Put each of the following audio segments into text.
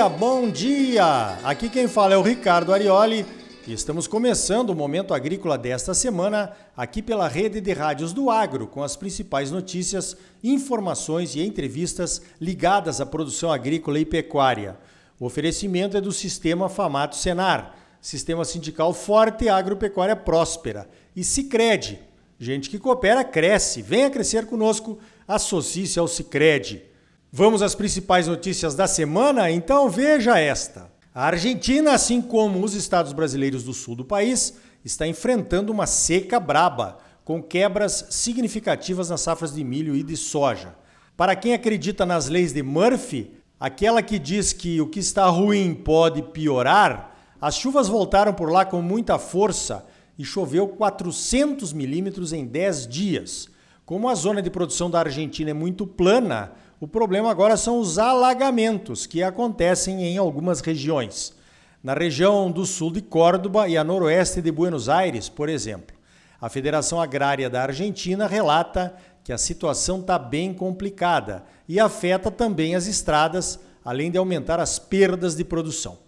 dia, bom dia! Aqui quem fala é o Ricardo Arioli e estamos começando o Momento Agrícola desta semana aqui pela Rede de Rádios do Agro, com as principais notícias, informações e entrevistas ligadas à produção agrícola e pecuária. O oferecimento é do Sistema Famato Senar, Sistema Sindical Forte e Agropecuária Próspera, e Sicredi. Gente que coopera, cresce. Venha crescer conosco, associe-se ao Sicredi. Vamos às principais notícias da semana? Então veja esta. A Argentina, assim como os estados brasileiros do sul do país, está enfrentando uma seca braba, com quebras significativas nas safras de milho e de soja. Para quem acredita nas leis de Murphy, aquela que diz que o que está ruim pode piorar, as chuvas voltaram por lá com muita força e choveu 400 milímetros em 10 dias. Como a zona de produção da Argentina é muito plana, o problema agora são os alagamentos que acontecem em algumas regiões. Na região do sul de Córdoba e a noroeste de Buenos Aires, por exemplo, a Federação Agrária da Argentina relata que a situação está bem complicada e afeta também as estradas, além de aumentar as perdas de produção.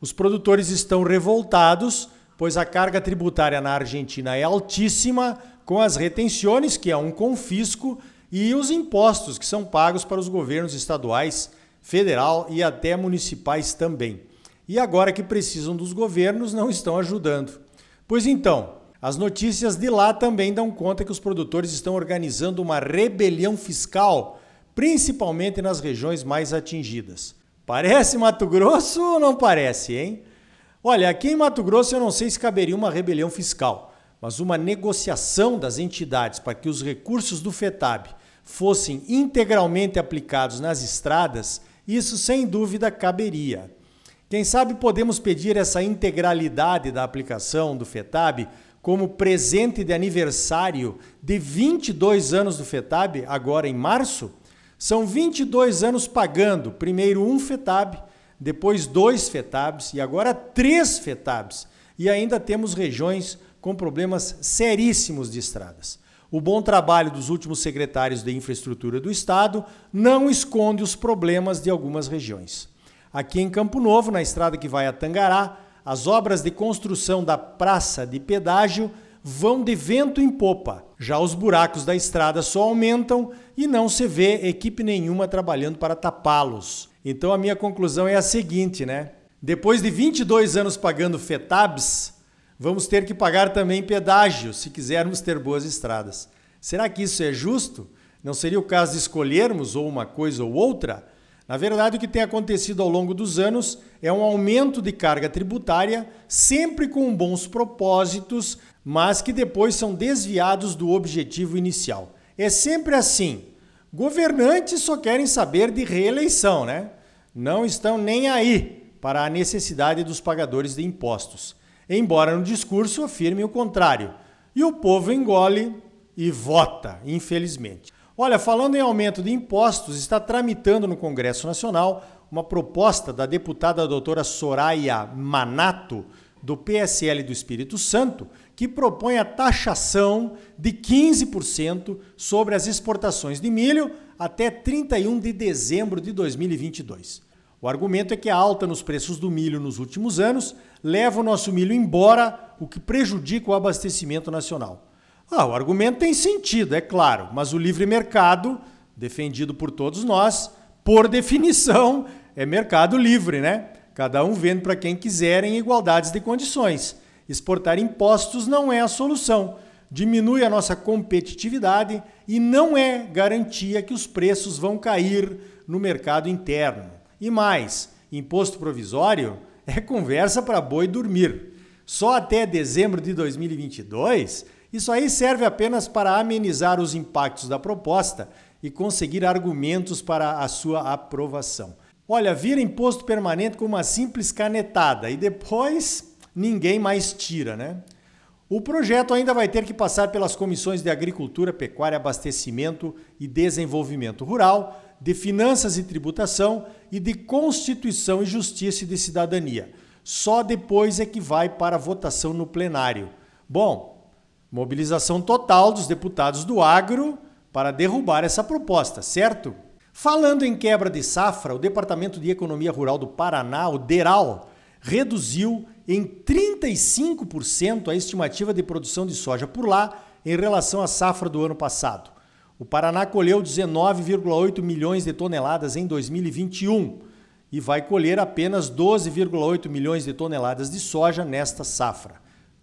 Os produtores estão revoltados, pois a carga tributária na Argentina é altíssima, com as retenções, que é um confisco, e os impostos que são pagos para os governos estaduais, federal e até municipais também. E agora que precisam dos governos, não estão ajudando. Pois então, as notícias de lá também dão conta que os produtores estão organizando uma rebelião fiscal, principalmente nas regiões mais atingidas. Parece Mato Grosso ou não parece, hein? Olha, aqui em Mato Grosso eu não sei se caberia uma rebelião fiscal, mas uma negociação das entidades para que os recursos do FETAB fossem integralmente aplicados nas estradas, isso sem dúvida caberia. Quem sabe podemos pedir essa integralidade da aplicação do FETAB como presente de aniversário de 22 anos do FETAB, agora em março? São 22 anos pagando, primeiro um FETAB, depois 2 FETABs e agora 3 FETABs. E ainda temos regiões com problemas seríssimos de estradas. O bom trabalho dos últimos secretários de infraestrutura do Estado não esconde os problemas de algumas regiões. Aqui em Campo Novo, na estrada que vai a Tangará, as obras de construção da praça de pedágio vão de vento em popa. Já os buracos da estrada só aumentam e não se vê equipe nenhuma trabalhando para tapá-los. Então a minha conclusão é a seguinte, né? Depois de 22 anos pagando FETABs, vamos ter que pagar também pedágio se quisermos ter boas estradas. Será que isso é justo? Não seria o caso de escolhermos ou uma coisa ou outra? Na verdade, o que tem acontecido ao longo dos anos é um aumento de carga tributária, sempre com bons propósitos, mas que depois são desviados do objetivo inicial. É sempre assim. Governantes só querem saber de reeleição, né? Não estão nem aí para a necessidade dos pagadores de impostos, embora no discurso afirme o contrário. E o povo engole e vota, infelizmente. Olha, falando em aumento de impostos, está tramitando no Congresso Nacional uma proposta da deputada doutora Soraya Manato, do PSL do Espírito Santo, que propõe a taxação de 15% sobre as exportações de milho até 31 de dezembro de 2022. O argumento é que a alta nos preços do milho nos últimos anos leva o nosso milho embora, o que prejudica o abastecimento nacional. O argumento tem sentido, é claro, mas o livre mercado, defendido por todos nós, por definição, é mercado livre, né? Cada um vende para quem quiser em igualdades de condições. Exportar impostos não é a solução. Diminui a nossa competitividade e não é garantia que os preços vão cair no mercado interno. E mais, imposto provisório é conversa para boi dormir. Só até dezembro de 2022... Isso aí serve apenas para amenizar os impactos da proposta e conseguir argumentos para a sua aprovação. Olha, vira imposto permanente com uma simples canetada e depois ninguém mais tira, né? O projeto ainda vai ter que passar pelas comissões de Agricultura, Pecuária, Abastecimento e Desenvolvimento Rural, de Finanças e Tributação e de Constituição e Justiça e de Cidadania. Só depois é que vai para a votação no plenário. Bom, mobilização total dos deputados do agro para derrubar essa proposta, certo? Falando em quebra de safra, o Departamento de Economia Rural do Paraná, o DERAL, reduziu em 35% a estimativa de produção de soja por lá em relação à safra do ano passado. O Paraná colheu 19,8 milhões de toneladas em 2021 e vai colher apenas 12,8 milhões de toneladas de soja nesta safra.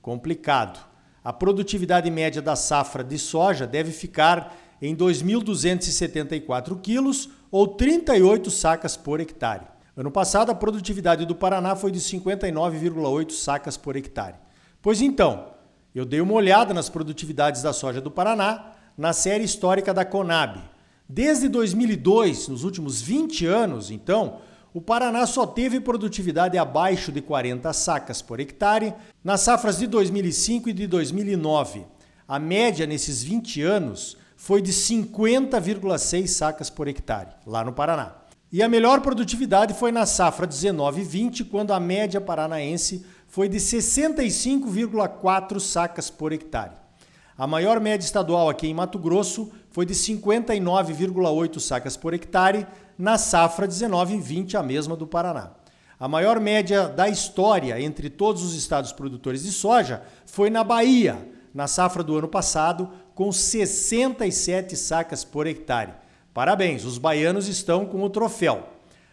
Complicado. A produtividade média da safra de soja deve ficar em 2.274 quilos ou 38 sacas por hectare. Ano passado, a produtividade do Paraná foi de 59,8 sacas por hectare. Pois então, eu dei uma olhada nas produtividades da soja do Paraná na série histórica da Conab. Desde 2002, nos últimos 20 anos, então, o Paraná só teve produtividade abaixo de 40 sacas por hectare nas safras de 2005 e de 2009. A média nesses 20 anos foi de 50,6 sacas por hectare, lá no Paraná. E a melhor produtividade foi na safra 19/20, quando a média paranaense foi de 65,4 sacas por hectare. A maior média estadual aqui em Mato Grosso foi de 59,8 sacas por hectare na safra 19/20, a mesma do Paraná. A maior média da história entre todos os estados produtores de soja foi na Bahia, na safra do ano passado, com 67 sacas por hectare. Parabéns, os baianos estão com o troféu.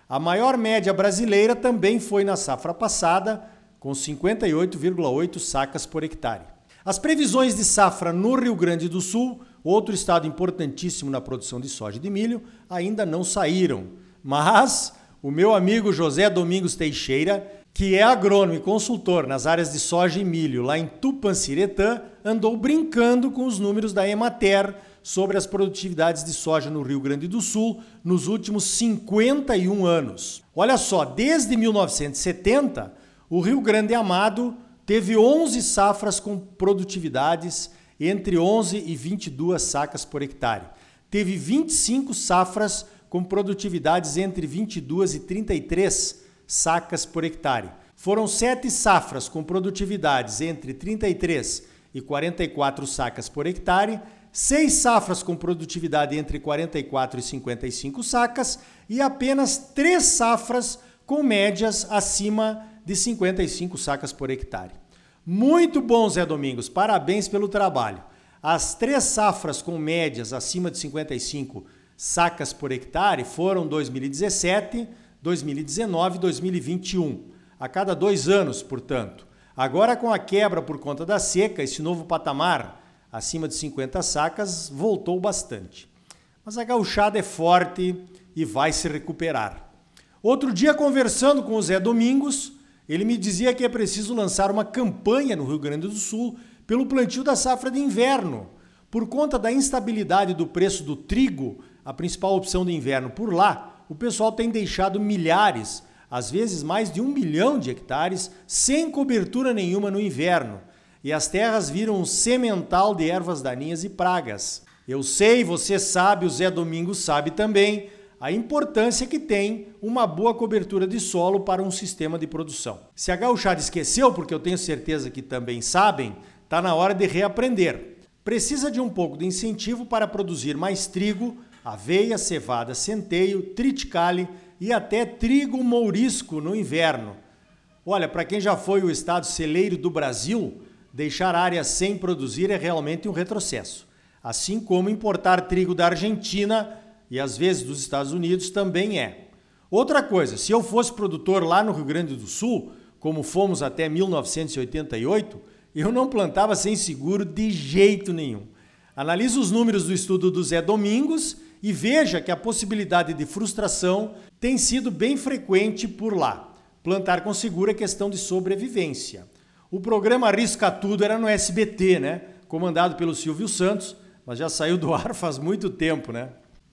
A maior média brasileira também foi na safra passada, com 58,8 sacas por hectare. As previsões de safra no Rio Grande do Sul, outro estado importantíssimo na produção de soja e de milho, ainda não saíram. Mas o meu amigo José Domingos Teixeira, que é agrônomo e consultor nas áreas de soja e milho lá em Tupanciretã, andou brincando com os números da EMATER sobre as produtividades de soja no Rio Grande do Sul nos últimos 51 anos. Olha só, desde 1970, o Rio Grande Amado teve 11 safras com produtividades entre 11 e 22 sacas por hectare. Teve 25 safras com produtividades entre 22 e 33 sacas por hectare. Foram 7 safras com produtividades entre 33 e 44 sacas por hectare, 6 safras com produtividade entre 44 e 55 sacas e apenas 3 safras com médias acima de 55 sacas por hectare. Muito bom, Zé Domingos, parabéns pelo trabalho. As 3 safras com médias acima de 55 sacas por hectare foram 2017, 2019 e 2021, a cada 2 anos, portanto. Agora, com a quebra por conta da seca, esse novo patamar acima de 50 sacas voltou bastante. Mas a gauchada é forte e vai se recuperar. Outro dia, conversando com o Zé Domingos, ele me dizia que é preciso lançar uma campanha no Rio Grande do Sul pelo plantio da safra de inverno. Por conta da instabilidade do preço do trigo, a principal opção de inverno por lá, o pessoal tem deixado milhares, às vezes mais de 1 milhão de hectares, sem cobertura nenhuma no inverno. E as terras viram um semental de ervas daninhas e pragas. Eu sei, você sabe, o Zé Domingos sabe também, a importância que tem uma boa cobertura de solo para um sistema de produção. Se a gauchada esqueceu, porque eu tenho certeza que também sabem, está na hora de reaprender. Precisa de um pouco de incentivo para produzir mais trigo, aveia, cevada, centeio, triticale e até trigo mourisco no inverno. Olha, para quem já foi o estado celeiro do Brasil, deixar áreas sem produzir é realmente um retrocesso. Assim como importar trigo da Argentina e às vezes dos Estados Unidos também é. Outra coisa, se eu fosse produtor lá no Rio Grande do Sul, como fomos até 1988, eu não plantava sem seguro de jeito nenhum. Analise os números do estudo do Zé Domingos e veja que a possibilidade de frustração tem sido bem frequente por lá. Plantar com seguro é questão de sobrevivência. O programa Arrisca Tudo era no SBT, né? Comandado pelo Silvio Santos, mas já saiu do ar faz muito tempo, né?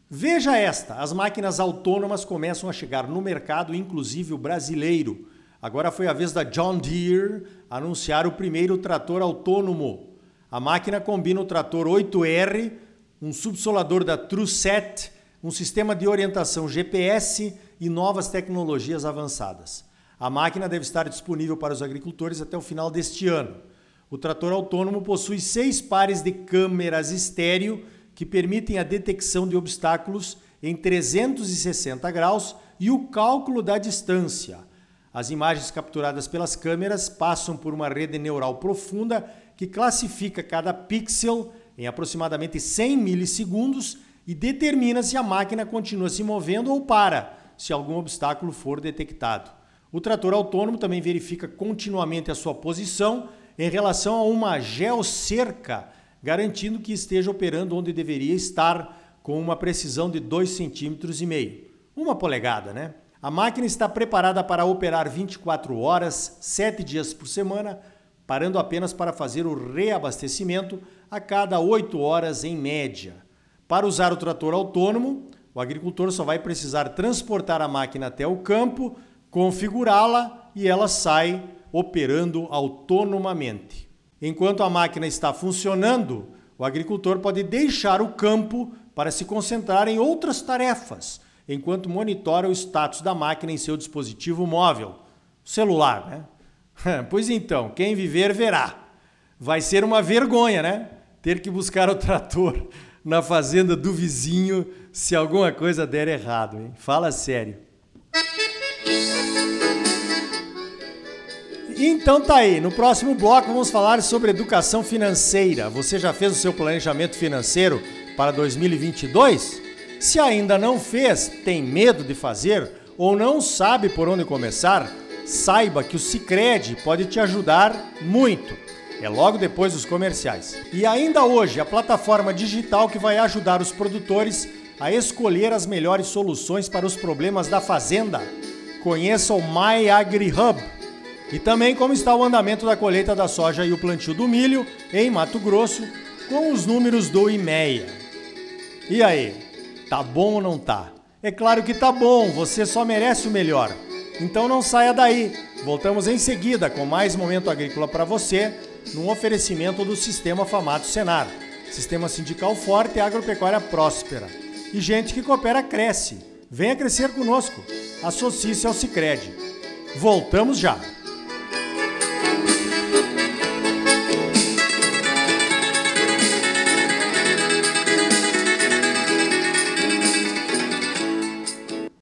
Veja esta, as máquinas autônomas começam a chegar no mercado, inclusive o brasileiro. Agora foi a vez da John Deere anunciar o primeiro trator autônomo. A máquina combina o trator 8R, um subsolador da TruSet, um sistema de orientação GPS e novas tecnologias avançadas. A máquina deve estar disponível para os agricultores até o final deste ano. O trator autônomo possui 6 pares de câmeras estéreo que permitem a detecção de obstáculos em 360 graus e o cálculo da distância. As imagens capturadas pelas câmeras passam por uma rede neural profunda que classifica cada pixel em aproximadamente 100 milissegundos e determina se a máquina continua se movendo ou para, se algum obstáculo for detectado. O trator autônomo também verifica continuamente a sua posição em relação a uma geocerca, garantindo que esteja operando onde deveria estar, com uma precisão de 2,5 cm, uma polegada, né? A máquina está preparada para operar 24 horas, 7 dias por semana, parando apenas para fazer o reabastecimento a cada 8 horas em média. Para usar o trator autônomo, o agricultor só vai precisar transportar a máquina até o campo, configurá-la e ela sai operando autonomamente. Enquanto a máquina está funcionando, o agricultor pode deixar o campo para se concentrar em outras tarefas, enquanto monitora o status da máquina em seu dispositivo móvel, celular, né? Pois então, quem viver verá. Vai ser uma vergonha, né? Ter que buscar o trator na fazenda do vizinho se alguma coisa der errado, hein? Fala sério. Então tá aí, no próximo bloco vamos falar sobre educação financeira. Você já fez o seu planejamento financeiro para 2022? Se ainda não fez, tem medo de fazer ou não sabe por onde começar, saiba que o Sicredi pode te ajudar muito. É logo depois dos comerciais. E ainda hoje, a plataforma digital que vai ajudar os produtores a escolher as melhores soluções para os problemas da fazenda. Conheça o MyAgriHub. E também como está o andamento da colheita da soja e o plantio do milho em Mato Grosso com os números do IMEA. E aí? Tá bom ou não tá? É claro que tá bom, você só merece o melhor. Então não saia daí. Voltamos em seguida com mais Momento Agrícola para você, num oferecimento do Sistema Famato Senar. Sistema sindical forte e agropecuária próspera. E gente que coopera cresce. Venha crescer conosco. Associe-se ao Sicredi. Voltamos já.